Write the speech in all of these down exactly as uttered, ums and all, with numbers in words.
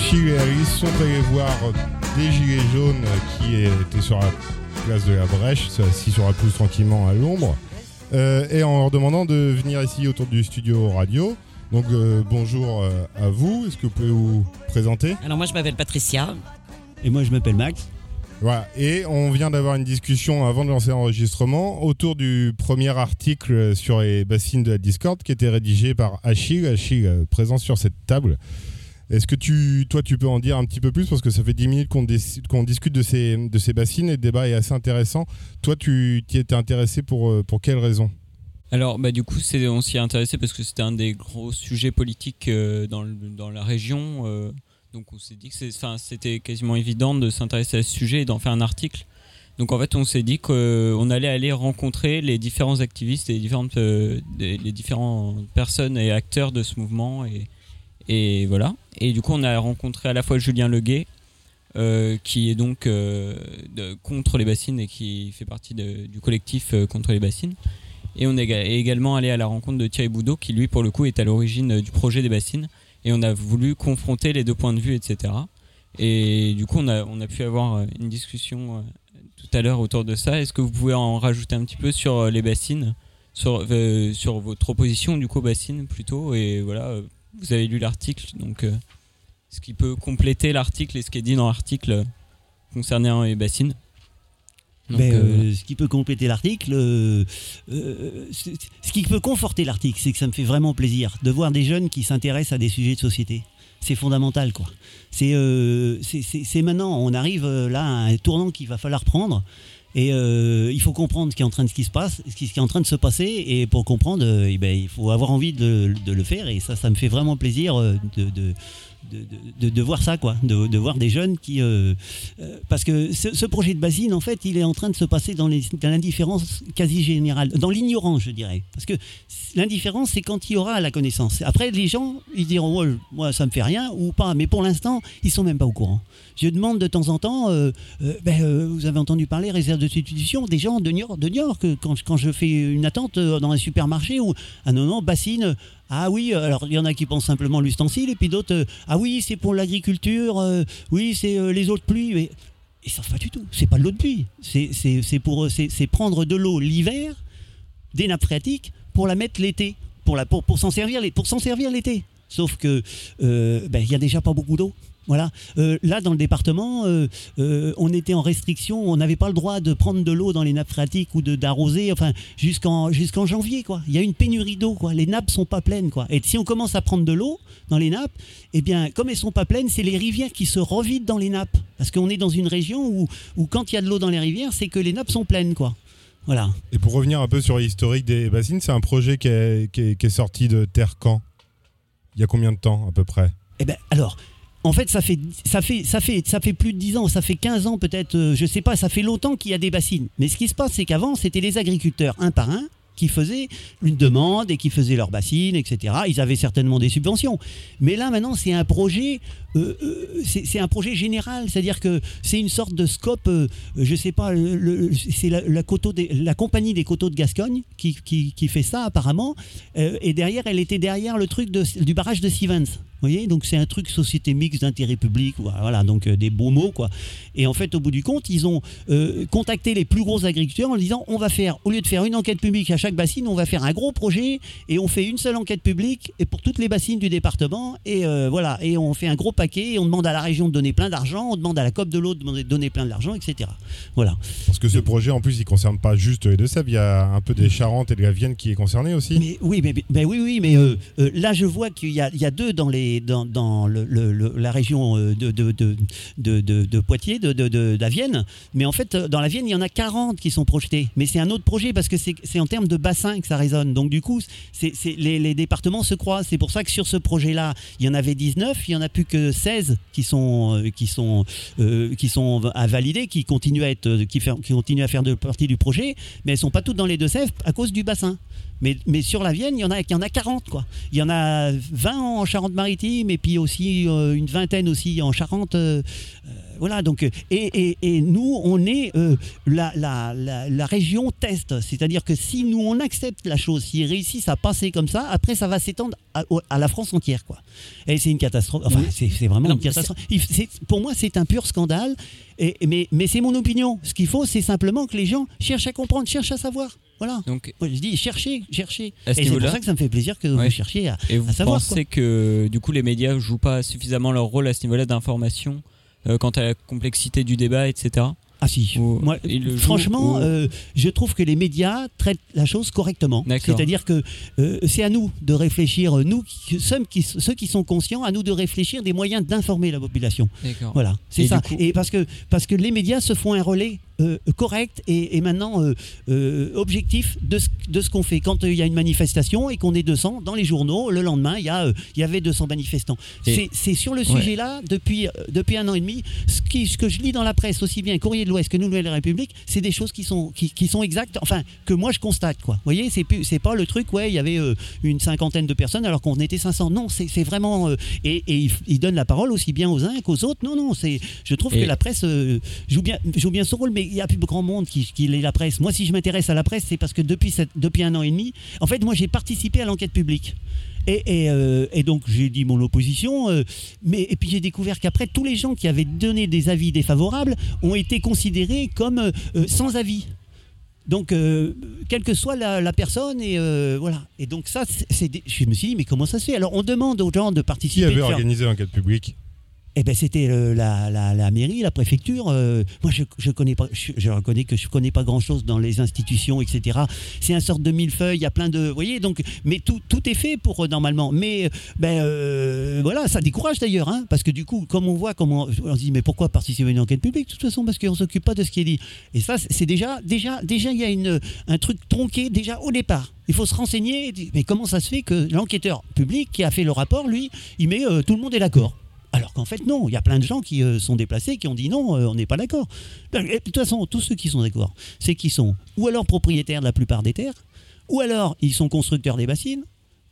Achille et Alice sont allés voir des gilets jaunes qui étaient sur la place de la Brèche, assis sur la pelouse tranquillement à l'ombre, euh, et en leur demandant de venir ici autour du studio radio. Donc euh, bonjour euh, à vous, est-ce que vous pouvez vous présenter ? Alors moi je m'appelle Patricia. Et moi je m'appelle Max. Voilà, et on vient d'avoir une discussion avant de lancer l'enregistrement autour du premier article sur les bassines de la Discord qui était rédigé par Achille, Achille présent sur cette table. Est-ce que tu, toi tu peux en dire un petit peu plus, parce que ça fait dix minutes qu'on, décide, qu'on discute de ces, de ces bassines et le débat est assez intéressant. Toi tu t'y étais intéressé pour, pour quelles raisons ? Alors bah, du coup c'est, on s'y est intéressé parce que c'était un des gros sujets politiques euh, dans, le, dans la région, euh, donc on s'est dit que c'est, c'était quasiment évident de s'intéresser à ce sujet et d'en faire un article. Donc en fait on s'est dit qu'on allait aller rencontrer les différents activistes et les différentes, euh, les, les différentes personnes et acteurs de ce mouvement, et, et voilà. Et du coup on a rencontré à la fois Julien Leguay, euh, qui est donc euh, de, contre les bassines et qui fait partie de, du collectif euh, contre les bassines. Et on est également allé à la rencontre de Thierry Boudot, qui lui pour le coup est à l'origine du projet des bassines, et on a voulu confronter les deux points de vue, et cetera. Et du coup on a, on a pu avoir une discussion tout à l'heure autour de ça. Est-ce que vous pouvez en rajouter un petit peu sur les bassines, sur, euh, sur votre opposition du coup bassines plutôt, et voilà, vous avez lu l'article, donc euh, ce qui peut compléter l'article et ce qui est dit dans l'article concernant les bassines. Donc, ben, euh, ce qui peut compléter l'article, euh, euh, ce, ce qui peut conforter l'article, c'est que ça me fait vraiment plaisir de voir des jeunes qui s'intéressent à des sujets de société. C'est fondamental, quoi. C'est, euh, c'est, c'est, c'est maintenant, on arrive là à un tournant qu'il va falloir prendre. Et euh, il faut comprendre ce qui est en train de ce qui se passe, ce qui est en train de se passer, et pour comprendre, euh, et ben, il faut avoir envie de, de le faire. Et ça, ça me fait vraiment plaisir de, de, de, de, de voir ça, quoi, de, de voir des jeunes qui, euh, euh, parce que ce, ce projet de Bassines, en fait, il est en train de se passer dans, les, dans l'indifférence quasi générale, dans l'ignorance, je dirais. Parce que l'indifférence, c'est quand il y aura la connaissance. Après, les gens, ils diront, ouais, moi, ça me fait rien ou pas. Mais pour l'instant, ils sont même pas au courant. Je demande de temps en temps, euh, euh, ben, euh, vous avez entendu parler réserve de substitution, des gens de Niort, de Niort que quand, quand je fais une attente dans un supermarché, ou ah non non bassine, ah oui, alors il y en a qui pensent simplement l'ustensile, et puis d'autres ah oui c'est pour l'agriculture, euh, oui c'est euh, les eaux de pluie, mais ils savent pas du tout, c'est pas de l'eau de pluie, c'est c'est c'est pour c'est, c'est prendre de l'eau l'hiver des nappes phréatiques pour la mettre l'été, pour la pour pour s'en servir les pour s'en servir l'été, sauf que euh, ben il y a déjà pas beaucoup d'eau. Voilà. Euh, là, dans le département, euh, euh, on était en restriction. On n'avait pas le droit de prendre de l'eau dans les nappes phréatiques ou de, d'arroser, enfin, jusqu'en, jusqu'en janvier, quoi. Il y a une pénurie d'eau, quoi. Les nappes sont pas pleines, quoi. Et si on commence à prendre de l'eau dans les nappes, eh bien, comme elles sont pas pleines, c'est les rivières qui se revident dans les nappes. Parce qu'on est dans une région où, où quand il y a de l'eau dans les rivières, c'est que les nappes sont pleines, quoi. Voilà. Et pour revenir un peu sur l'historique des bassines, c'est un projet qui est, qui est, qui est sorti de Terre-Camp. Il y a combien de temps, à peu près ? Eh bien, alors... En fait ça, fait, ça fait, ça fait, ça fait plus de dix ans, ça fait quinze ans peut-être, euh, je sais pas, ça fait longtemps qu'il y a des bassines. Mais ce qui se passe, c'est qu'avant, c'était les agriculteurs, un par un, qui faisaient une demande et qui faisaient leurs bassines, et cetera. Ils avaient certainement des subventions. Mais là, maintenant, c'est un projet, euh, euh, c'est, c'est un projet général. C'est-à-dire que c'est une sorte de scope, euh, je sais pas, le, le, c'est la, la, coteau des, la Compagnie des Coteaux de Gascogne qui, qui, qui fait ça, apparemment. Euh, et derrière, elle était derrière le truc de, du barrage de Sivens. Vous voyez, donc c'est un truc société mixte d'intérêt public, voilà, donc euh, des beaux mots, quoi. Et en fait, au bout du compte, ils ont euh, contacté les plus gros agriculteurs en disant, on va faire, au lieu de faire une enquête publique à chaque bassine, on va faire un gros projet et on fait une seule enquête publique et pour toutes les bassines du département, et euh, voilà, et on fait un gros paquet, et on demande à la région de donner plein d'argent, on demande à la COP de l'eau de donner plein d'argent, et cetera. Voilà. Parce que ce projet, en plus, il concerne pas juste les Deux-Sèvres, il y a un peu des Charentes et de la Vienne qui est concerné aussi. Mais oui, mais, mais oui, oui, mais euh, euh, là, je vois qu'il y a, il y a deux dans les Dans, dans le, le, la région de, de, de, de, de Poitiers, de, de, de la Vienne. Mais en fait, dans la Vienne, il y en a quarante qui sont projetés. Mais c'est un autre projet parce que c'est, c'est en termes de bassin que ça résonne. Donc du coup, c'est, c'est, les, les départements se croisent. C'est pour ça que sur ce projet-là, il y en avait dix-neuf, il n'y en a plus que seize qui sont, qui sont, euh, qui sont à valider, qui continuent à, être, qui fait, qui continuent à faire de, partie du projet. Mais elles ne sont pas toutes dans les Deux-Sèvres à cause du bassin. Mais, mais sur la Vienne, il y en a, il y en a quarante, quoi. Il y en a vingt en Charente-Maritime et puis aussi euh, une vingtaine aussi en Charente. Euh, voilà, donc, et, et, et nous, on est euh, la, la, la, la région test, c'est-à-dire que si nous, on accepte la chose, s'ils réussissent à passer comme ça, après, ça va s'étendre à, à la France entière, quoi. Et c'est une catastrophe, enfin, oui. c'est, c'est vraiment non, une catastrophe. C'est... C'est, pour moi, c'est un pur scandale, et, mais, mais c'est mon opinion. Ce qu'il faut, c'est simplement que les gens cherchent à comprendre, cherchent à savoir. Voilà. Donc, moi, je dis cherchez, cherchez. Et c'est pour ça que ça me fait plaisir que ouais. vous cherchiez à, et vous à savoir. Vous pensez quoi. Que du coup les médias ne jouent pas suffisamment leur rôle à ce niveau-là d'information euh, quant à la complexité du débat, et cetera. Ah si, ou, moi, franchement, ou... euh, je trouve que les médias traitent la chose correctement. D'accord. C'est-à-dire que euh, c'est à nous de réfléchir, nous qui, sommes qui, ceux qui sont conscients, à nous de réfléchir des moyens d'informer la population. D'accord. Voilà, c'est et ça. Coup... Et parce que parce que les médias se font un relais euh, correct et, et maintenant euh, euh, objectif de ce, de ce qu'on fait. Quand il euh, y a une manifestation et qu'on est deux cents dans les journaux, le lendemain il y a il euh, y avait deux cents manifestants. Et... C'est, c'est sur le sujet là ouais. depuis depuis un an et demi. Ce, qui, ce que je lis dans la presse aussi bien Courrier de l'Ouest que Nouvelle-République, c'est des choses qui sont qui, qui sont exactes, enfin que moi je constate quoi. Vous voyez, c'est plus, c'est pas le truc ouais il y avait euh, une cinquantaine de personnes alors qu'on était cinq cents. Non, c'est c'est vraiment euh, et et ils il donnent la parole aussi bien aux uns qu'aux autres. Non non, c'est je trouve et... que la presse euh, joue bien joue bien son rôle, mais il y a plus grand monde qui qui lit la presse. Moi si je m'intéresse à la presse, c'est parce que depuis cette, depuis un an et demi, en fait moi j'ai participé à l'enquête publique. Et, et, euh, et donc j'ai dit mon opposition, euh, mais et puis j'ai découvert qu'après tous les gens qui avaient donné des avis défavorables ont été considérés comme euh, sans avis. Donc, euh, quelle que soit la, la personne, et euh, voilà. Et donc ça, c'est, c'est des... je me suis dit mais comment ça se fait ? Alors on demande aux gens de participer. Qui avait organisé l'enquête publique ? Eh ben c'était le, la, la, la mairie, la préfecture. Euh, moi, je, je connais pas. Je, je reconnais que je connais pas grand-chose dans les institutions, et cetera. C'est un sorte de millefeuille. Il y a plein de, vous voyez. Donc, mais tout, tout est fait pour normalement. Mais ben euh, voilà, ça décourage d'ailleurs, hein, parce que du coup, comme on voit, comment on se dit, mais pourquoi participer à une enquête publique ? De toute façon, parce qu'on s'occupe pas de ce qui est dit. Et ça, c'est déjà, déjà, déjà, il y a une un truc tronqué déjà au départ. Il faut se renseigner. Mais comment ça se fait que l'enquêteur public qui a fait le rapport, lui, il met euh, tout le monde est d'accord. Alors qu'en fait, non, il y a plein de gens qui euh, sont déplacés, qui ont dit non, euh, on n'est pas d'accord. De toute façon, tous ceux qui sont d'accord, c'est qu'ils sont ou alors propriétaires de la plupart des terres, ou alors ils sont constructeurs des bassines,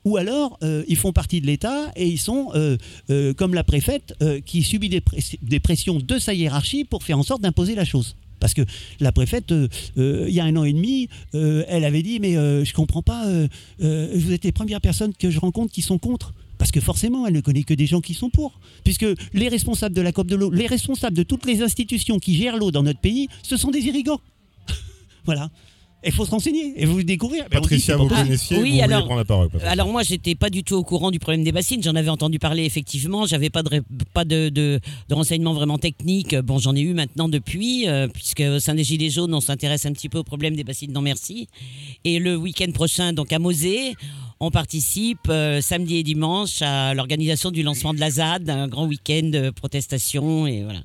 ou alors euh, ils font partie de l'État et ils sont, euh, euh, comme la préfète, euh, qui subit des, press- des pressions de sa hiérarchie pour faire en sorte d'imposer la chose. Parce que la préfète, euh, euh, il y a un an et demi, euh, elle avait dit « mais euh, je comprends pas, euh, euh, vous êtes les premières personnes que je rencontre qui sont contre ». Parce que forcément, elle ne connaît que des gens qui sont pour. Puisque les responsables de la C O P de l'eau, les responsables de toutes les institutions qui gèrent l'eau dans notre pays, ce sont des irrigants. Voilà. Il faut se renseigner et vous découvrir. Patricia, vous connaissiez, oui, vous alors, prendre la parole. Patricia. Alors moi, j'étais pas du tout au courant du problème des bassines. J'en avais entendu parler effectivement. J'avais pas de pas de, de, de renseignements vraiment techniques. Bon, j'en ai eu maintenant depuis, euh, puisque au sein des Gilets jaunes, on s'intéresse un petit peu au problème des bassines Non Merci. Et le week-end prochain, donc à Mosée, on participe euh, samedi et dimanche à l'organisation du lancement de la Z A D, un grand week-end de protestation et voilà.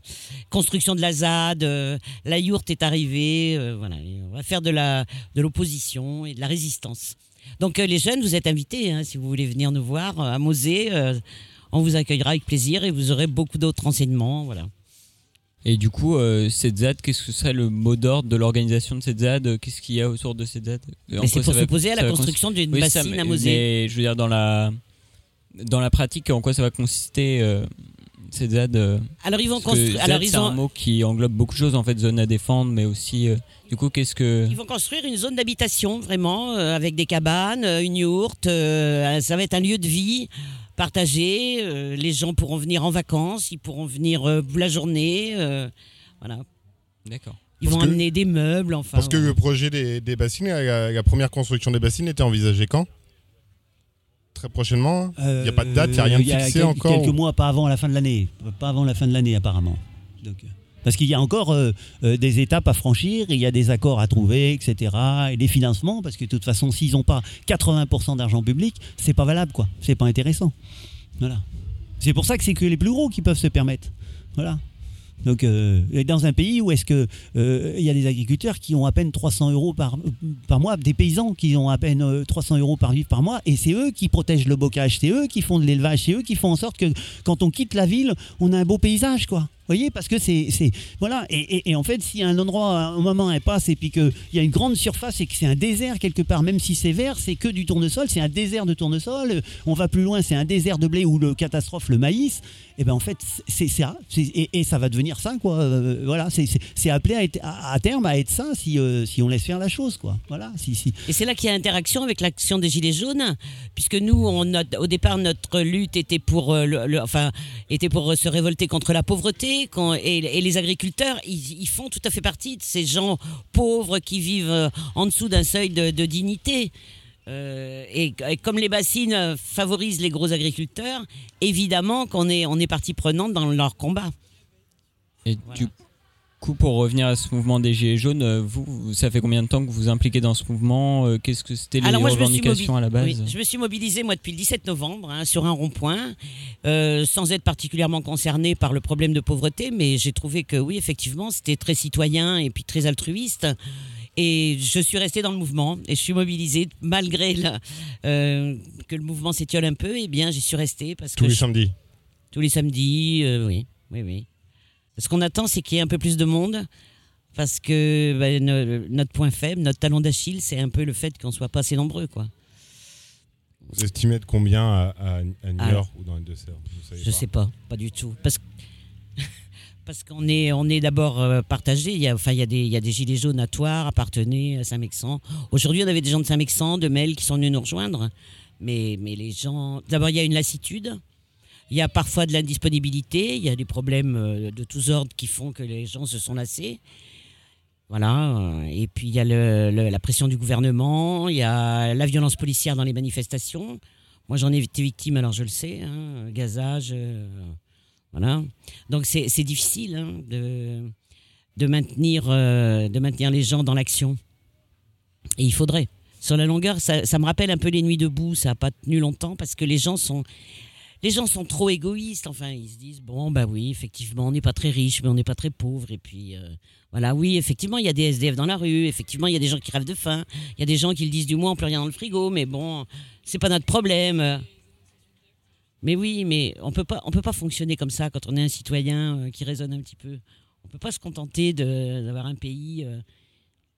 Construction de la Z A D, euh, la yourte est arrivée, euh, voilà. Et on va faire de, la, de l'opposition et de la résistance. Donc euh, les jeunes, vous êtes invités, hein, si vous voulez venir nous voir euh, à Mosée, euh, on vous accueillera avec plaisir et vous aurez beaucoup d'autres renseignements, voilà. Et du coup, euh, cette Z A D, qu'est-ce que serait le mot d'ordre de l'organisation de cette Z A D ? Qu'est-ce qu'il y a autour de cette Z A D ? Mais c'est pour s'opposer à la construction cons... d'une oui, bassine ça, à Mosée. Mais je veux dire, dans la, dans la pratique, en quoi ça va consister euh, cette Z A D euh, Alors, ils vont construire. C'est ont... un mot qui englobe beaucoup de choses, en fait, zone à défendre, mais aussi. Euh, du coup, qu'est-ce que. Ils vont construire une zone d'habitation, vraiment, euh, avec des cabanes, une yourte, euh, ça va être un lieu de vie. Partagé, euh, les gens pourront venir en vacances, ils pourront venir euh, la journée, euh, voilà. D'accord. Ils parce vont que, amener des meubles, enfin. Parce ouais. que le projet des, des bassines, la, la première construction des bassines était envisagée quand ? Très prochainement. Il euh, n'y a pas de date, il n'y a rien de fixé quel, encore. Quelques ou... mois, pas avant la fin de l'année, pas avant la fin de l'année apparemment. Donc. Parce qu'il y a encore euh, euh, des étapes à franchir, il y a des accords à trouver, et cetera. Et des financements, parce que de toute façon, s'ils n'ont pas quatre-vingts pour cent d'argent public, c'est pas valable, quoi. C'est pas intéressant. Voilà. C'est pour ça que c'est que les plus gros qui peuvent se permettre. Voilà. Donc, euh, dans un pays où est-ce que euh, y a des agriculteurs qui ont à peine trois cents euros par, par mois, des paysans qui ont à peine euh, trois cents euros par vivre par mois, et c'est eux qui protègent le bocage, c'est eux qui font de l'élevage, c'est eux qui font en sorte que quand on quitte la ville, on a un beau paysage, quoi. Vous voyez, parce que c'est, c'est voilà, et, et, et en fait, si un endroit au moment elle passe et puis qu'il y a une grande surface et que c'est un désert quelque part, même si c'est vert, c'est que du tournesol, c'est un désert de tournesol. On va plus loin, c'est un désert de blé ou le catastrophe, le maïs. Et ben en fait, c'est ça, c'est, et, et ça va devenir ça, quoi. Euh, voilà, c'est, c'est, c'est appelé à, être, à, à terme à être ça si euh, si on laisse faire la chose, quoi. Voilà, si si. Et c'est là qu'il y a interaction avec l'action des Gilets jaunes, puisque nous, on a, au départ, notre lutte était pour euh, le, le, enfin, était pour se révolter contre la pauvreté. Et les agriculteurs, ils font tout à fait partie de ces gens pauvres qui vivent en dessous d'un seuil de, de dignité. Euh, et, et comme les bassines favorisent les gros agriculteurs, évidemment qu'on est, on est partie prenante dans leur combat. Et voilà. Du coup, pour revenir à ce mouvement des Gilets jaunes, vous, ça fait combien de temps que vous vous impliquez dans ce mouvement ? Qu'est-ce que c'était les Alors moi, revendications mobi- à la base ? Oui, je me suis mobilisée moi, depuis le dix-sept novembre hein, sur un rond-point, euh, sans être particulièrement concernée par le problème de pauvreté, mais j'ai trouvé que oui, effectivement, c'était très citoyen et puis très altruiste. Et je suis restée dans le mouvement et je suis mobilisée malgré la, euh, que le mouvement s'étiole un peu. Eh bien, j'y suis restée parce tous que les je, samedis. Tous les samedis, euh, oui, oui, oui. Ce qu'on attend, c'est qu'il y ait un peu plus de monde, parce que bah, ne, notre point faible, notre talon d'Achille, c'est un peu le fait qu'on ne soit pas assez nombreux, quoi. Vous estimez de combien à, à, à Niort ah, ou dans les Deux-Sèvres ? Je ne sais pas, pas du tout. Parce, parce qu'on est, on est d'abord partagé. Il, enfin, il, il y a des gilets jaunes à Thouars, à Parthenay, à Saint-Mexan. Aujourd'hui, on avait des gens de Saint-Mexan, de Mel, qui sont venus nous rejoindre. Mais, mais les gens... D'abord, il y a une lassitude. Il y a parfois de l'indisponibilité, il y a des problèmes de tous ordres qui font que les gens se sont lassés. Voilà. Et puis il y a le, le, la pression du gouvernement, il y a la violence policière dans les manifestations. Moi j'en ai été victime, alors je le sais, hein, gazage. Euh, voilà. Donc c'est, c'est difficile hein, de, de, maintenir, euh, de maintenir les gens dans l'action. Et il faudrait. Sur la longueur, ça, ça me rappelle un peu les Nuits debout, ça n'a pas tenu longtemps parce que les gens sont... Les gens sont trop égoïstes, enfin, ils se disent, bon, bah oui, effectivement, on n'est pas très riche, mais on n'est pas très pauvre, et puis, euh, voilà, oui, effectivement, il y a des S D F dans la rue, effectivement, il y a des gens qui rêvent de faim, il y a des gens qui le disent, du moins, on peut rien dans le frigo, mais bon, c'est pas notre problème. Mais oui, mais on peut pas, on peut pas fonctionner comme ça quand on est un citoyen qui raisonne un petit peu. On peut pas se contenter de, d'avoir un pays... Euh,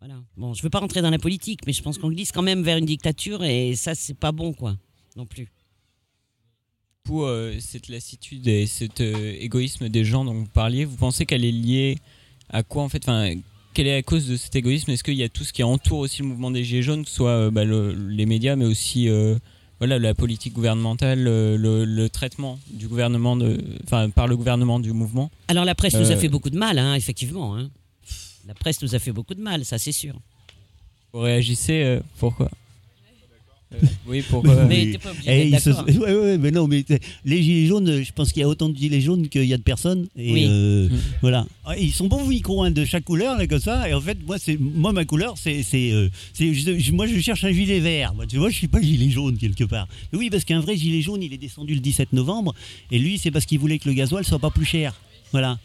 voilà. Bon, je veux pas rentrer dans la politique, mais je pense qu'on glisse quand même vers une dictature, et ça, c'est pas bon, quoi, non plus. Pour euh, cette lassitude et cet euh, égoïsme des gens dont vous parliez, vous pensez qu'elle est liée à quoi en fait enfin, quelle est la cause de cet égoïsme ? Est-ce qu'il y a tout ce qui entoure aussi le mouvement des Gilets jaunes, que ce soit euh, bah, le, les médias, mais aussi euh, voilà, la politique gouvernementale, le, le, le traitement du gouvernement de, enfin, par le gouvernement du mouvement ? Alors la presse euh... nous a fait beaucoup de mal, hein, effectivement. Hein. La presse nous a fait beaucoup de mal, ça c'est sûr. Vous réagissez, euh, pourquoi ? Oui, pour euh... mais t'es pas obligé d'être d'accord. Se... Ouais, ouais, mais non, mais les gilets jaunes, je pense qu'il y a autant de gilets jaunes qu'il y a de personnes. Et oui. euh, mmh. Voilà. Ils sont bons micros hein, de chaque couleur, là, comme ça. Et en fait, moi, c'est moi ma couleur, c'est, c'est, euh, c'est je, moi, je cherche un gilet vert. Moi, tu vois, je suis pas gilet jaune quelque part. Mais oui, parce qu'un vrai gilet jaune, il est descendu le dix-sept novembre. Et lui, c'est parce qu'il voulait que le gasoil soit pas plus cher. Voilà.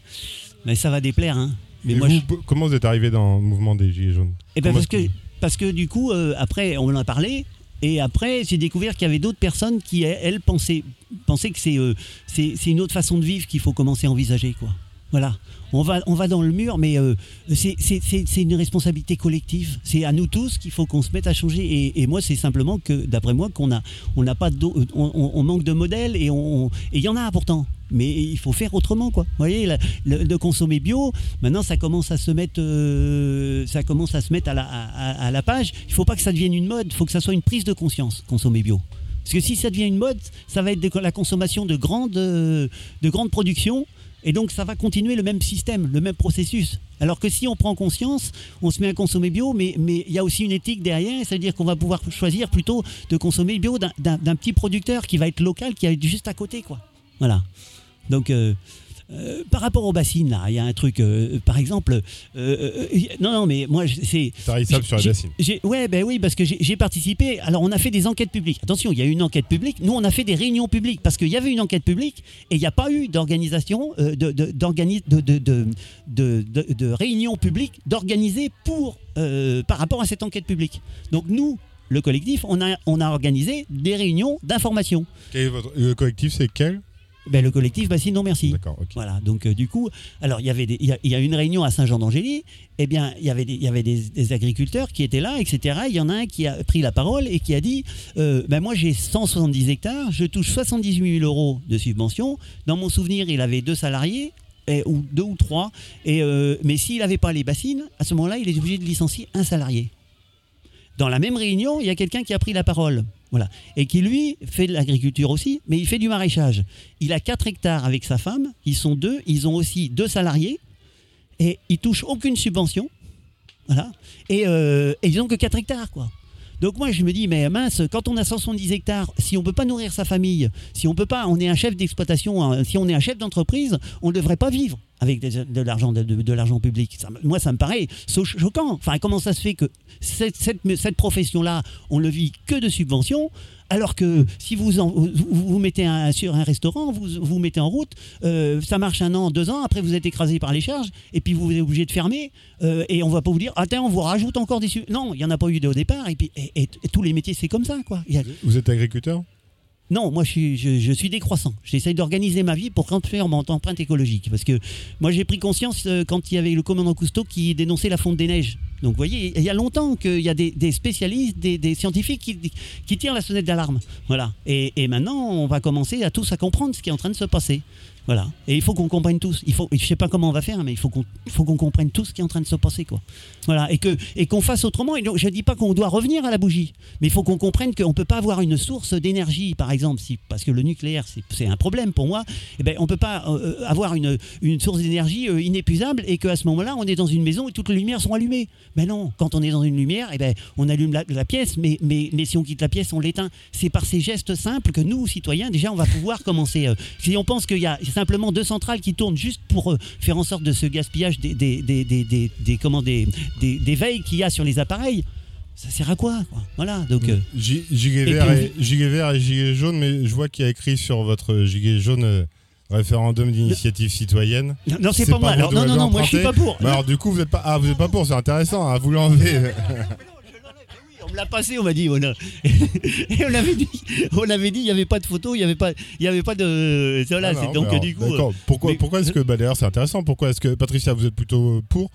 Mais ça va déplaire. Hein. Mais moi, vous, je... Comment vous êtes arrivé dans le mouvement des gilets jaunes ? Eh ben parce que parce que du coup, euh, après, on en a parlé. Et après, j'ai découvert qu'il y avait d'autres personnes qui, elles, pensaient, pensaient que c'est, euh, c'est, c'est une autre façon de vivre qu'il faut commencer à envisager, quoi. Voilà. On va, on va dans le mur, mais euh, c'est, c'est, c'est, c'est une responsabilité collective. C'est à nous tous qu'il faut qu'on se mette à changer. Et, et moi, c'est simplement que, d'après moi, qu'on a, on n'a pas, on, on, on manque de modèles et on, il y en a pourtant. Mais il faut faire autrement, quoi. Vous voyez, le, le, de consommer bio, maintenant ça commence à se mettre, euh, ça commence à se mettre à la, à, à la page. Il ne faut pas que ça devienne une mode. Il faut que ça soit une prise de conscience, consommer bio. Parce que si ça devient une mode, ça va être de, la consommation de grandes, de grandes productions. Et donc ça va continuer le même système, le même processus. Alors que si on prend conscience, on se met à consommer bio, mais mais il y a aussi une éthique derrière, c'est-à-dire qu'on va pouvoir choisir plutôt de consommer bio d'un, d'un, d'un petit producteur qui va être local, qui va être juste à côté, quoi. Voilà. Donc euh, euh, par rapport aux bassines, là, il y a un truc, euh, par exemple, euh, euh, non non mais moi c'est. T'arrives sur les bassines. J'ai, ouais ben oui parce que j'ai, j'ai participé. Alors on a fait des enquêtes publiques. Attention, il y a eu une enquête publique. Nous on a fait des réunions publiques parce qu'il y avait une enquête publique et il n'y a pas eu d'organisation, euh, de, de, d'organi- de, de, de, de, de, de réunion publique d'organiser pour euh, par rapport à cette enquête publique. Donc nous. Le collectif, on a, on a organisé des réunions d'information. Quel est votre, le collectif, c'est quel ? ben, le collectif Bassines Non Merci. D'accord, okay. Voilà, donc euh, du coup, alors il y avait il y, y a une réunion à Saint-Jean-d'Angély, eh bien il y avait il y avait des, des agriculteurs qui étaient là, et cetera. Il y en a un qui a pris la parole et qui a dit, euh, ben moi j'ai cent soixante-dix hectares, je touche soixante-dix-huit mille euros de subvention. Dans mon souvenir, il avait deux salariés. Et, ou deux ou trois, et, euh, mais s'il n'avait pas les bassines, à ce moment-là, il est obligé de licencier un salarié. Dans la même réunion, il y a quelqu'un qui a pris la parole, voilà, et qui, lui, fait de l'agriculture aussi, mais il fait du maraîchage. Il a quatre hectares avec sa femme, ils sont deux, ils ont aussi deux salariés, et ils ne touchent aucune subvention, voilà, et, euh, et ils n'ont que quatre hectares, quoi. Donc moi je me dis mais mince, quand on a cent soixante-dix hectares, si on peut pas nourrir sa famille, si on peut pas, on est un chef d'exploitation, si on est un chef d'entreprise, on devrait pas vivre avec de, de l'argent de, de l'argent public. Ça, moi ça me paraît choquant. Enfin comment ça se fait que cette, cette, cette profession là, on le vit que de subventions, alors que si vous en, vous, vous mettez un, sur un restaurant, vous vous mettez en route, euh, ça marche un an, deux ans, après vous êtes écrasé par les charges et puis vous êtes obligé de fermer euh, et on va pas vous dire attends on vous rajoute encore des subventions. Non, il y en a pas eu au départ et puis et, et, et tous les métiers c'est comme ça quoi. A... Vous êtes agriculteur ? Non, moi je suis, je, je suis décroissant. J'essaye d'organiser ma vie pour quand faire mon empreinte écologique. Parce que moi j'ai pris conscience euh, quand il y avait le commandant Cousteau qui dénonçait la fonte des neiges. Donc vous voyez, il y a longtemps qu'il y a des, des spécialistes, des, des scientifiques qui, qui tirent la sonnette d'alarme. Voilà. Et, et maintenant on va commencer à tous à comprendre ce qui est en train de se passer. Voilà. Et il faut qu'on comprenne tous. Il faut, je ne sais pas comment on va faire, mais il faut qu'on, faut qu'on comprenne tout ce qui est en train de se passer, quoi. Voilà. Et, que, et qu'on fasse autrement. Et donc, je ne dis pas qu'on doit revenir à la bougie, mais il faut qu'on comprenne qu'on ne peut pas avoir une source d'énergie, par exemple, si, parce que le nucléaire, c'est, c'est un problème pour moi. Eh ben, on ne peut pas euh, avoir une, une source d'énergie euh, inépuisable et qu'à ce moment-là, on est dans une maison et toutes les lumières sont allumées. Ben non, quand on est dans une lumière, eh ben, on allume la, la pièce, mais, mais, mais si on quitte la pièce, on l'éteint. C'est par ces gestes simples que nous, citoyens, déjà, on va pouvoir commencer. Euh, si on pense qu'il y a simplement deux centrales qui tournent juste pour faire en sorte de ce gaspillage des, des, des, des, des, des, comment, des, des, des veilles qu'il y a sur les appareils, ça sert à quoi, quoi. Voilà, donc euh, G- gilet, vert et, on... gilet vert et gilet jaune, mais je vois qu'il y a écrit sur votre gilet jaune euh, référendum d'initiative non. citoyenne. Non, non c'est, c'est pas, pas moi. Alors, non, non, non, moi je suis pas pour. Bah alors du coup vous êtes pas, ah, vous êtes pas pour, c'est intéressant, hein, vous l'enlevez. On l'a passé, on m'a dit, on a... et on avait dit, on avait dit, il n'y avait pas de photo, il n'y avait pas, il y avait pas de, voilà, ah non, c'est donc alors, du coup. D'accord. Pourquoi, mais... pourquoi est-ce que, bah d'ailleurs, c'est intéressant. Pourquoi est-ce que Patricia, vous êtes plutôt pour?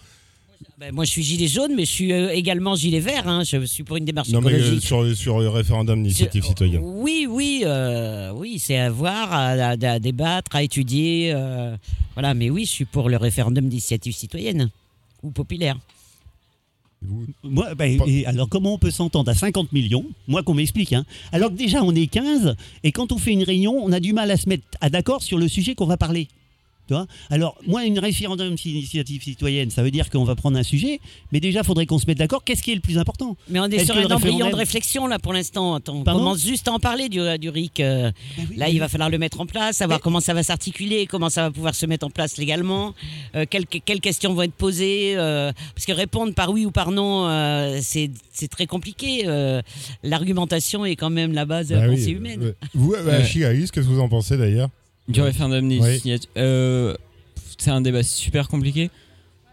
Ben, moi, je suis gilet jaune, mais je suis euh, également gilet vert. Hein. Je suis pour une démarche non, écologique. Mais, euh, sur, sur le référendum d'initiative c'est, citoyenne. Oui, oui, euh, oui, c'est à voir, à, à, à débattre, à étudier, euh, voilà. Mais oui, je suis pour le référendum d'initiative citoyenne ou populaire. Vous... Moi, bah, et alors comment on peut s'entendre à cinquante millions, moi qu'on m'explique, hein, alors que déjà on est quinze et quand on fait une réunion on a du mal à se mettre à d'accord sur le sujet qu'on va parler, tu vois. Alors moi une référendum d'initiative citoyenne ça veut dire qu'on va prendre un sujet mais déjà il faudrait qu'on se mette d'accord, qu'est-ce qui est le plus important. Mais on est Est-ce sur un embryon référendum... de réflexion là pour l'instant, on Pardon commence juste à en parler du, du R I C, euh, ben oui, là oui. Il va falloir le mettre en place, savoir mais... comment ça va s'articuler, comment ça va pouvoir se mettre en place légalement. Euh, quelles, quelles questions vont être posées euh, parce que répondre par oui ou par non, euh, c'est, c'est très compliqué. Euh, l'argumentation est quand même la base de bah la pensée oui, humaine. Euh, vous, Achille, Alice, qu'est-ce que vous en pensez d'ailleurs du référendum oui. euh, C'est un débat super compliqué.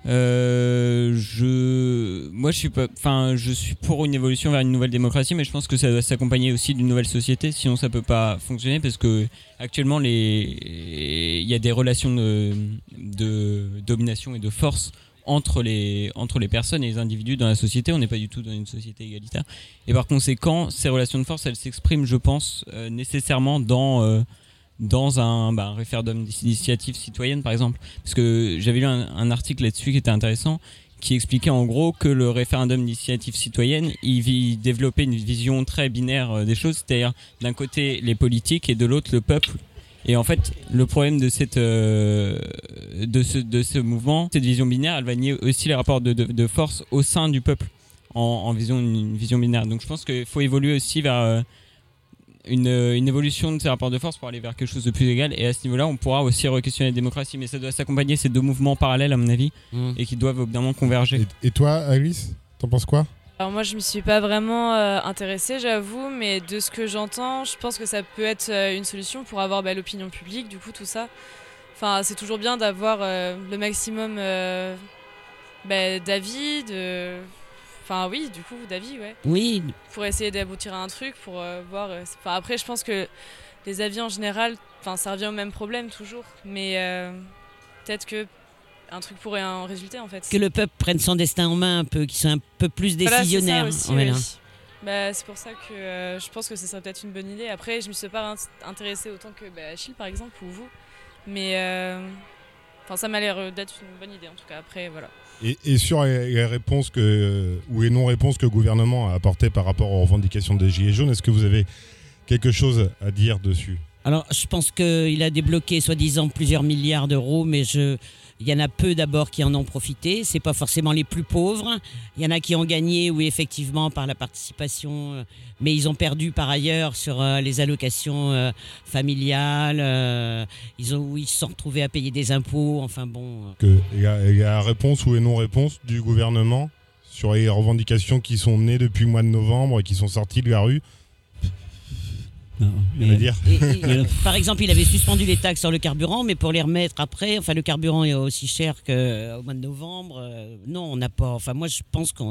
Euh, je, moi, je suis pas, enfin, je suis pour une évolution vers une nouvelle démocratie, mais je pense que ça doit s'accompagner aussi d'une nouvelle société. Sinon, ça peut pas fonctionner parce que actuellement, les, il y a des relations de, de domination et de force entre les entre les personnes et les individus dans la société. On n'est pas du tout dans une société égalitaire. Et par conséquent, ces relations de force, elles s'expriment, je pense, euh, nécessairement dans euh, dans un, bah, un référendum d'initiative citoyenne par exemple, parce que j'avais lu un, un article là-dessus qui était intéressant, qui expliquait en gros que le référendum d'initiative citoyenne il, il développait une vision très binaire des choses, c'est-à-dire d'un côté les politiques et de l'autre le peuple. Et en fait le problème de cette euh, de ce de ce mouvement, cette vision binaire, elle va nier aussi les rapports de, de, de force au sein du peuple en, en vision une vision binaire. Donc je pense qu'il faut évoluer aussi vers euh, Une, une évolution de ces rapports de force pour aller vers quelque chose de plus égal, et à ce niveau-là on pourra aussi re-questionner la démocratie, mais ça doit s'accompagner ces deux mouvements parallèles à mon avis mmh. et qui doivent évidemment converger. Et, et toi Alice, t'en penses quoi? Alors moi je me suis pas vraiment euh, intéressée j'avoue, mais de ce que j'entends je pense que ça peut être euh, une solution pour avoir bah, l'opinion publique du coup tout ça, enfin c'est toujours bien d'avoir euh, le maximum euh, bah, d'avis de... Enfin oui, du coup, d'avis, ouais. Oui. Pour essayer d'aboutir à un truc, pour euh, voir... Euh, après, je pense que les avis en général, Enfin, ça revient au même problème toujours, mais euh, peut-être que un truc pourrait en résulter en fait. Que le peuple prenne son destin en main un peu, qu'il soit un peu plus décisionnaire. Voilà, c'est ça aussi, voilà. Oui. Bah, c'est pour ça que euh, je pense que ce serait peut-être une bonne idée. Après, je me suis pas intéressée autant que bah, Achille par exemple ou vous, mais euh, ça m'a l'air d'être une bonne idée en tout cas. Après, voilà. Et, et sur les réponses que, ou les non-réponses que le gouvernement a apportées par rapport aux revendications des Gilets jaunes, est-ce que vous avez quelque chose à dire dessus ? Alors, je pense qu'il a débloqué, soi-disant, plusieurs milliards d'euros, mais je... il y en a peu d'abord qui en ont profité. Ce n'est pas forcément les plus pauvres. Il y en a qui ont gagné, oui, effectivement, par la participation, mais ils ont perdu par ailleurs sur euh, les allocations euh, familiales. Euh, ils ont, oui, se sont retrouvés à payer des impôts, enfin bon... Que, il, y a, il y a réponse ou non-réponse du gouvernement sur les revendications qui sont nées depuis le mois de novembre et qui sont sorties de la rue. Non, mais, dire. Et, et, par exemple, il avait suspendu les taxes sur le carburant, mais pour les remettre après, enfin, le carburant est aussi cher qu'au mois de novembre. Euh, non, on n'a pas. Enfin, moi, je pense que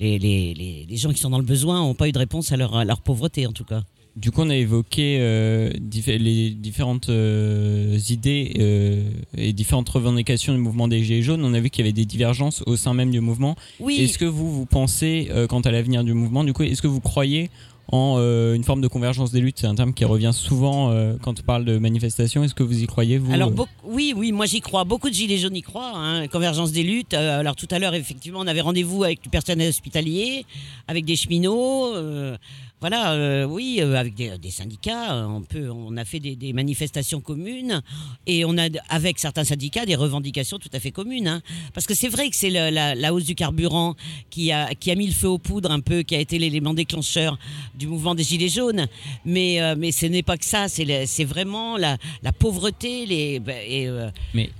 les, les, les, les gens qui sont dans le besoin n'ont pas eu de réponse à leur, à leur pauvreté, en tout cas. Du coup, on a évoqué euh, dif- les différentes euh, idées euh, et différentes revendications du mouvement des Gilets jaunes. On a vu qu'il y avait des divergences au sein même du mouvement. Oui. Est-ce que vous, vous pensez, euh, quant à l'avenir du mouvement, du coup, est-ce que vous croyez en euh, une forme de convergence des luttes? C'est un terme qui revient souvent euh, quand on parle de manifestation. Est-ce que vous y croyez, vous? Alors, be- oui, oui, moi j'y crois. Beaucoup de Gilets jaunes y croient, hein. Convergence des luttes. Euh, alors tout à l'heure, effectivement, on avait rendez-vous avec du personnel hospitalier, avec des cheminots, euh, voilà, euh, oui, euh, avec des, des syndicats. Euh, on, peut, on a fait des, des manifestations communes et on a, avec certains syndicats, des revendications tout à fait communes. Hein. Parce que c'est vrai que c'est le, la, la hausse du carburant qui a, qui a mis le feu aux poudres un peu, qui a été l'élément déclencheur du mouvement des Gilets jaunes, mais euh, mais ce n'est pas que ça, c'est le, c'est vraiment la la pauvreté, les et, euh, mais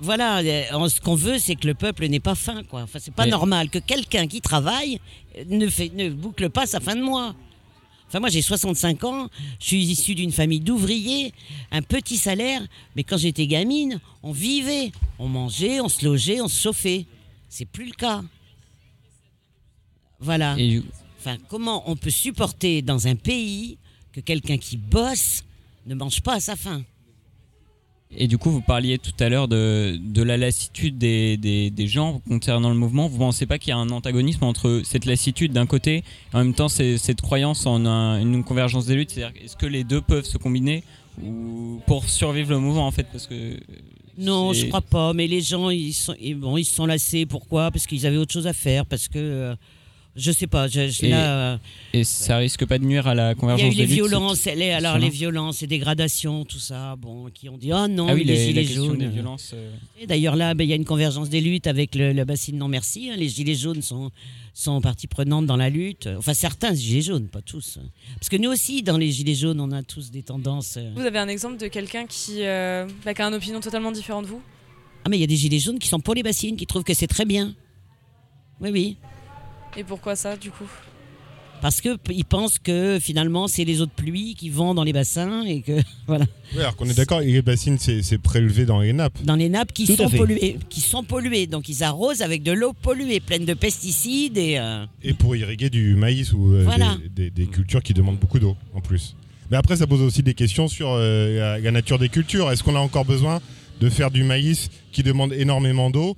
voilà, ce qu'on veut, c'est que le peuple n'ait pas faim, quoi. Enfin, c'est pas mais... normal que quelqu'un qui travaille ne fait ne boucle pas sa fin de mois. Enfin, moi, j'ai soixante-cinq ans, je suis issue d'une famille d'ouvriers, un petit salaire, mais quand j'étais gamine, on vivait, on mangeait, on se logeait, on se chauffait. C'est plus le cas. Voilà. Et... Enfin, comment on peut supporter dans un pays que quelqu'un qui bosse ne mange pas à sa faim? Et du coup, vous parliez tout à l'heure de, de la lassitude des, des, des gens concernant le mouvement. Vous ne pensez pas qu'il y a un antagonisme entre cette lassitude d'un côté et en même temps c'est, cette croyance en un, une convergence des luttes? C'est-à-dire, est-ce que les deux peuvent se combiner ou pour survivre le mouvement, en fait? Parce que non, c'est... je ne crois pas. Mais les gens, ils sont, ils, bon, ils se sont lassés. Pourquoi? Parce qu'ils avaient autre chose à faire. Parce que... Euh, Je sais pas. Je, je, et, là, et ça risque pas de nuire à la convergence des luttes. Il y a eu les violences, les, alors les violences et dégradations, tout ça, bon, qui ont dit ah oh non, ah oui, les, les gilets jaunes. Des violences, euh... et d'ailleurs là, il ben, y a une convergence des luttes avec le, le Bassines Non Merci. Hein, les gilets jaunes sont sont partie prenante dans la lutte. Enfin certains gilets jaunes, pas tous. Parce que nous aussi, dans les gilets jaunes, on a tous des tendances. Euh... Vous avez un exemple de quelqu'un qui, euh, bah, qui a une opinion totalement différente de vous? Ah mais il y a des gilets jaunes qui sont pour les bassines, qui trouvent que c'est très bien. Oui oui. Et pourquoi ça, du coup? Parce qu'ils p- pensent que, finalement, c'est les eaux de pluie qui vont dans les bassins et que, voilà. Oui, alors qu'on est d'accord, les bassines, c'est, c'est prélevé dans les nappes. Dans les nappes qui sont, polluées, qui sont polluées. Donc, ils arrosent avec de l'eau polluée, pleine de pesticides et... Euh... Et pour irriguer du maïs ou euh, voilà. des, des, des cultures qui demandent beaucoup d'eau, en plus. Mais après, ça pose aussi des questions sur euh, la, la nature des cultures. Est-ce qu'on a encore besoin de faire du maïs qui demande énormément d'eau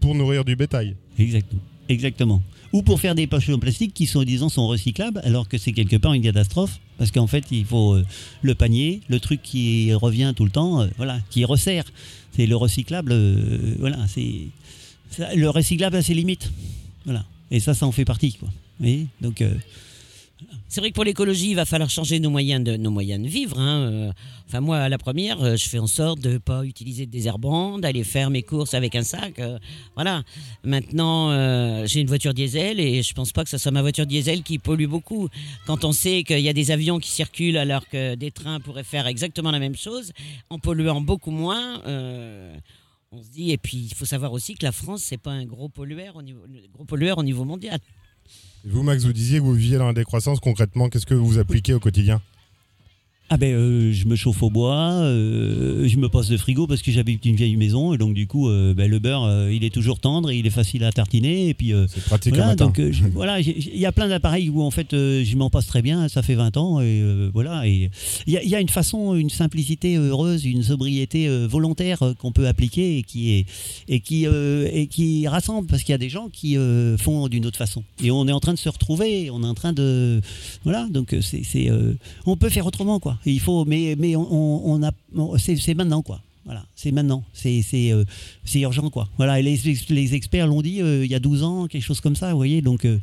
pour nourrir du bétail? Exactement. Exactement. Ou pour faire des poches en plastique qui, soi-disant, sont recyclables, alors que c'est quelque part une catastrophe, parce qu'en fait, il faut euh, le panier, le truc qui revient tout le temps, euh, voilà, qui resserre. C'est le recyclable, euh, voilà, c'est ça, le recyclable à ses limites, voilà. Et ça, ça en fait partie, quoi. Vous voyez ? Donc. Euh, C'est vrai que pour l'écologie, il va falloir changer nos moyens de, nos moyens de vivre. Hein. Enfin, moi, à la première, je fais en sorte de ne pas utiliser de désherbant, d'aller faire mes courses avec un sac. Euh, voilà. Maintenant, euh, j'ai une voiture diesel et je ne pense pas que ce soit ma voiture diesel qui pollue beaucoup. Quand on sait qu'il y a des avions qui circulent alors que des trains pourraient faire exactement la même chose, en polluant beaucoup moins... Euh on se dit, et puis il faut savoir aussi que la France, c'est pas un gros pollueur au niveau, gros pollueur au niveau mondial. Et vous, Max, vous disiez que vous viviez dans la décroissance. Concrètement, qu'est-ce que vous appliquez au quotidien? Ah ben, euh, je me chauffe au bois, euh, je me passe de frigo parce que j'habite une vieille maison et donc du coup, euh, ben, le beurre, euh, il est toujours tendre et il est facile à tartiner et puis euh, c'est pratique voilà, un matin. Donc euh, je, voilà, il y a plein d'appareils où en fait, euh, je m'en passe très bien. Ça fait vingt ans et euh, voilà. Et il y, y a une façon, une simplicité heureuse, une sobriété euh, volontaire euh, qu'on peut appliquer et qui est et qui euh, et qui rassemble parce qu'il y a des gens qui euh, font d'une autre façon. Et on est en train de se retrouver, on est en train de voilà. Donc c'est, c'est euh, on peut faire autrement quoi. Il faut, mais, mais on, on a, on, c'est, c'est maintenant quoi. Voilà, c'est maintenant, c'est, c'est, euh, c'est urgent quoi. Voilà, et les, les experts l'ont dit euh, il y a douze ans, quelque chose comme ça, vous voyez. Donc euh,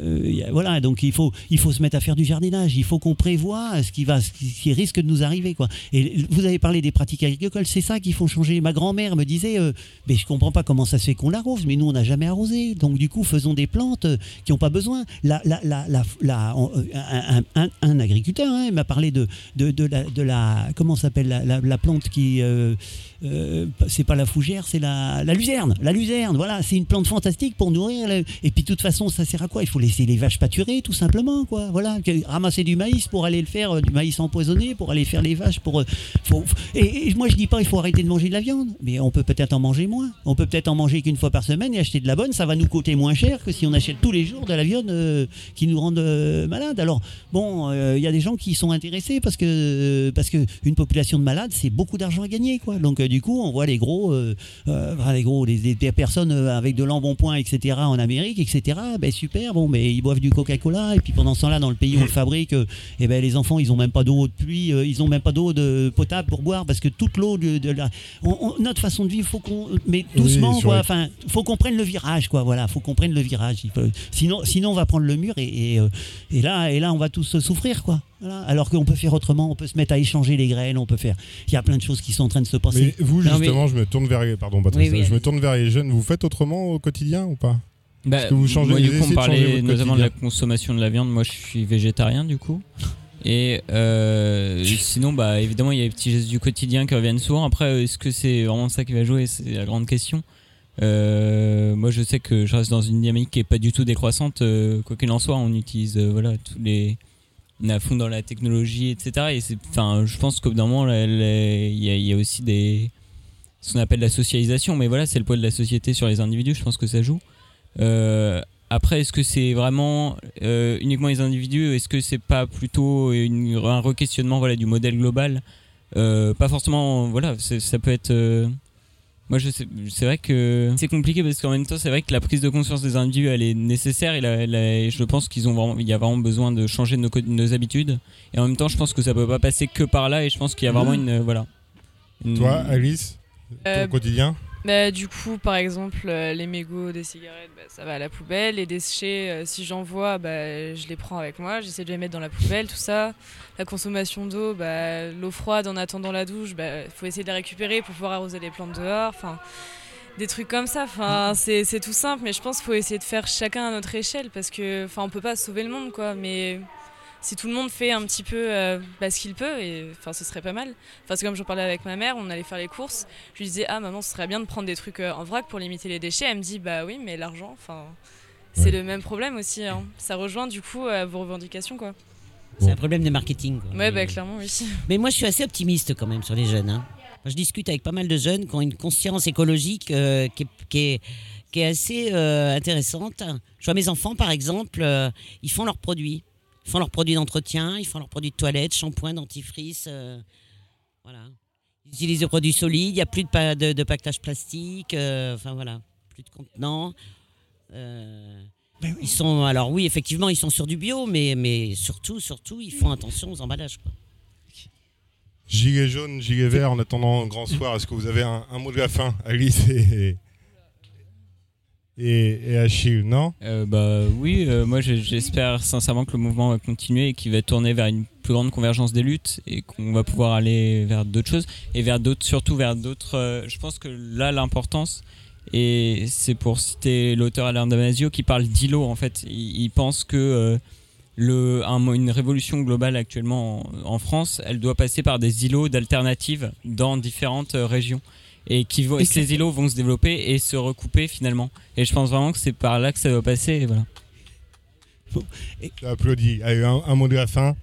euh, voilà, donc il faut, il faut se mettre à faire du jardinage. Il faut qu'on prévoie ce qui va, ce qui risque de nous arriver quoi. Et vous avez parlé des pratiques agricoles, c'est ça qu'il faut changer. Ma grand-mère me disait, euh, mais je comprends pas comment ça se fait qu'on l'arrose, mais nous on n'a jamais arrosé. Donc du coup, faisons des plantes qui n'ont pas besoin. La, la, la, la, la, un, un, un agriculteur hein, m'a parlé de, de, de, la, de la, comment s'appelle la, la, la plante qui euh, Euh, euh, c'est pas la fougère, c'est la, la luzerne. La luzerne, voilà, c'est une plante fantastique pour nourrir. Le... Et puis, de toute façon, ça sert à quoi ? Il faut laisser les vaches pâturer, tout simplement, quoi. Voilà, ramasser du maïs pour aller le faire, euh, du maïs empoisonné, pour aller faire les vaches. Pour, euh, faut... et, et moi, je dis pas, il faut arrêter de manger de la viande, mais on peut peut-être en manger moins. On peut peut-être en manger qu'une fois par semaine et acheter de la bonne. Ça va nous coûter moins cher que si on achète tous les jours de la viande euh, qui nous rend euh, malades. Alors, bon, il euh, y a des gens qui sont intéressés parce que, euh, parce que une population de malades, c'est beaucoup d'argent à gagner. Quoi. Donc euh, du coup, on voit les gros, euh, euh, les gros, les, les, les personnes euh, avec de l'embonpoint, et cetera en Amérique, et cetera. Ben super, bon, mais ils boivent du Coca-Cola et puis pendant ce temps-là, dans le pays où on le fabrique, euh, eh ben les enfants, ils ont même pas d'eau de pluie, euh, ils ont même pas d'eau de potable pour boire parce que toute l'eau de, de la, on, on, notre façon de vivre, faut qu'on, mais doucement, oui, quoi. Enfin, faut qu'on prenne le virage, quoi. Voilà, faut qu'on prenne le virage. Faut, sinon, sinon, on va prendre le mur et, et, euh, et là, et là, on va tous souffrir, quoi. Voilà. Alors qu'on peut faire autrement, on peut se mettre à échanger les graines, on peut faire. Il y a plein de choses qui sont en train de se passer. Mais vous justement, non, mais... je me tourne vers, pardon, Patricia, oui, oui, je me tourne vers les jeunes. Vous faites autrement au quotidien ou pas ? Bah, parce que vous changez. Moi, du coup, on parlait notamment de la consommation de la viande. Moi, je suis végétarien du coup. Et euh, sinon, bah évidemment, il y a les petits gestes du quotidien qui reviennent souvent. Après, est-ce que c'est vraiment ça qui va jouer ? C'est la grande question. Euh, moi, je sais que je reste dans une dynamique qui est pas du tout décroissante. Euh, quoi qu'il en soit, on utilise euh, voilà tous les on est à fond dans la technologie, et cetera. Et c'est, enfin, je pense qu'au bout d'un moment, il y, y a aussi des, ce qu'on appelle la socialisation. Mais voilà, c'est le poids de la société sur les individus. Je pense que ça joue. Euh, après, est-ce que c'est vraiment euh, uniquement les individus ? Est-ce que c'est pas plutôt une, un re-questionnement voilà, du modèle global ? euh, Pas forcément. Voilà, ça peut être. Euh, moi, je sais, c'est vrai que c'est compliqué parce qu'en même temps, c'est vrai que la prise de conscience des individus, elle est nécessaire. Et, la, la, et je pense qu'ils ont vraiment, il y a vraiment besoin de changer nos, nos habitudes. Et en même temps, je pense que ça peut pas passer que par là. Et je pense qu'il y a vraiment une, euh, voilà. Une... Toi, Alice, euh, ton quotidien. Bah, du coup, par exemple, euh, les mégots des cigarettes, bah, ça va à la poubelle. Les déchets, euh, si j'en vois, bah, je les prends avec moi. J'essaie de les mettre dans la poubelle, tout ça. La consommation d'eau, bah, l'eau froide en attendant la douche, bah, faut essayer de la récupérer pour pouvoir arroser les plantes dehors. Enfin, des trucs comme ça. Enfin, c'est, c'est tout simple, mais je pense qu'il faut essayer de faire chacun à notre échelle parce que, enfin, on peut pas sauver le monde, quoi. Mais si tout le monde fait un petit peu euh, bah, ce qu'il peut, et enfin, ce serait pas mal. Enfin, c'est comme j'en parlais avec ma mère, on allait faire les courses. Je lui disais, ah maman, ce serait bien de prendre des trucs euh, en vrac pour limiter les déchets. Elle me dit, bah oui, mais l'argent, enfin, c'est le même problème aussi. Hein. Ça rejoint du coup euh, vos revendications, quoi. C'est un problème de marketing. Quoi. Ouais, bah clairement, oui. Mais moi, je suis assez optimiste quand même sur les jeunes. Hein. Je discute avec pas mal de jeunes qui ont une conscience écologique euh, qui, est, qui, est, qui est assez euh, intéressante. Je vois mes enfants, par exemple, euh, ils font leurs produits. Ils font leurs produits d'entretien, ils font leurs produits de toilette, shampoing, dentifrice. Euh, voilà. Ils utilisent des produits solides, il n'y a plus de, pa- de, de paquetage plastique, euh, enfin voilà, plus de contenants. Euh... Ils sont, alors oui, effectivement, ils sont sur du bio, mais, mais surtout, surtout, ils font attention aux emballages. Quoi. Gilet jaune, gilet vert, en attendant un grand soir, est-ce que vous avez un, un mot de la fin, Alice et, et, et Achille, non ? euh, bah, Oui, euh, moi j'espère sincèrement que le mouvement va continuer et qu'il va tourner vers une plus grande convergence des luttes et qu'on va pouvoir aller vers d'autres choses et vers d'autres, surtout vers d'autres... Euh, je pense que là, l'importance... Et c'est pour citer l'auteur Alain Damasio qui parle d'îlot en fait. Il, il pense que euh, le, un, une révolution globale actuellement en, en France, elle doit passer par des îlots d'alternatives dans différentes euh, régions. Et, qui vont, et ces îlots vont se développer et se recouper finalement. Et je pense vraiment que c'est par là que ça doit passer. Et voilà. Applaudis. Allez, un, un mot de la fin.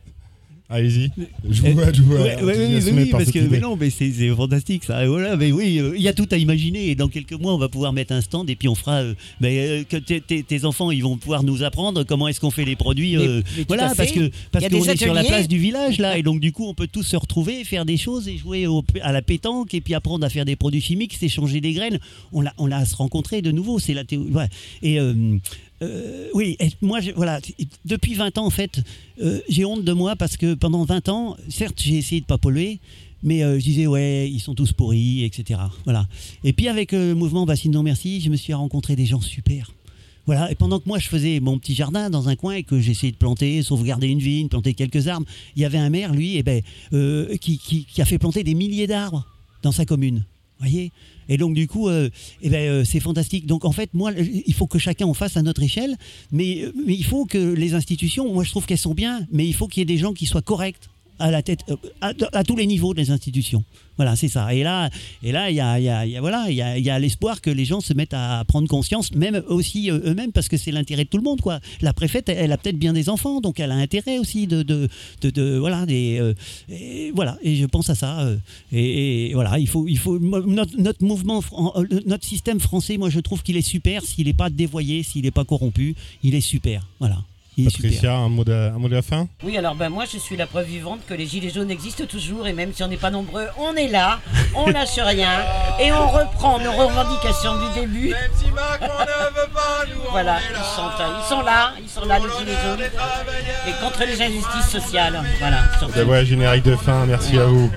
Allez-y, je vous vois, je vous vois. Ouais, ouais, oui, oui, oui, parce que mais non, mais c'est, c'est fantastique ça. Voilà, mais oui, il euh, y a tout à imaginer. Et dans quelques mois, on va pouvoir mettre un stand et puis on fera. Euh, mais, euh, que t- t- tes enfants, ils vont pouvoir nous apprendre comment est-ce qu'on fait les produits. Euh, mais, mais voilà, parce que parce qu'on est sur la place du village là, et donc du coup, on peut tous se retrouver, faire des choses et jouer au, à la pétanque et puis apprendre à faire des produits chimiques, s'échanger des graines. On l'a, on a à se rencontrer de nouveau. C'est la théorie. Ouais. Et euh, Euh, oui, moi, je, voilà, depuis vingt ans, en fait, euh, j'ai honte de moi parce que pendant vingt ans, certes, j'ai essayé de ne pas polluer, mais euh, je disais, ouais, ils sont tous pourris, et cetera. Voilà. Et puis, avec euh, le mouvement Bassines Non Merci, je me suis rencontré des gens super. Voilà. Et pendant que moi, je faisais mon petit jardin dans un coin et que j'essayais de planter, sauvegarder une vigne, planter quelques arbres, il y avait un maire, lui, eh ben, euh, qui, qui, qui a fait planter des milliers d'arbres dans sa commune. Voyez, et donc du coup, euh, eh ben, euh, c'est fantastique. Donc en fait, moi, il faut que chacun en fasse à notre échelle, mais, mais il faut que les institutions, moi je trouve qu'elles sont bien, mais il faut qu'il y ait des gens qui soient corrects à la tête, à, à tous les niveaux des institutions. Voilà, c'est ça. Et là, et là, il y a, y a, y a, voilà, il y a, y a l'espoir que les gens se mettent à prendre conscience, même aussi eux-mêmes, parce que c'est l'intérêt de tout le monde, quoi. La préfète, elle, elle a peut-être bien des enfants, donc elle a intérêt aussi de, de, de, de voilà, des, euh, et voilà. Et je pense à ça. Euh, et, et voilà, il faut, il faut notre, notre mouvement, notre système français. Moi, je trouve qu'il est super s'il n'est pas dévoyé, s'il n'est pas corrompu. Il est super. Voilà. Patricia, un mot, de, un mot de la fin ? Oui, alors ben, moi je suis la preuve vivante que les gilets jaunes existent toujours et même si on n'est pas nombreux, on est là, on lâche rien et on reprend nos revendications du début. Même si Macron ne veut pas, nous on voilà, est là. Ils sont, ils sont là, ils sont là les gilets jaunes et contre les injustices sociales. Voilà. Sur... D'abord, générique de fin, merci à vous.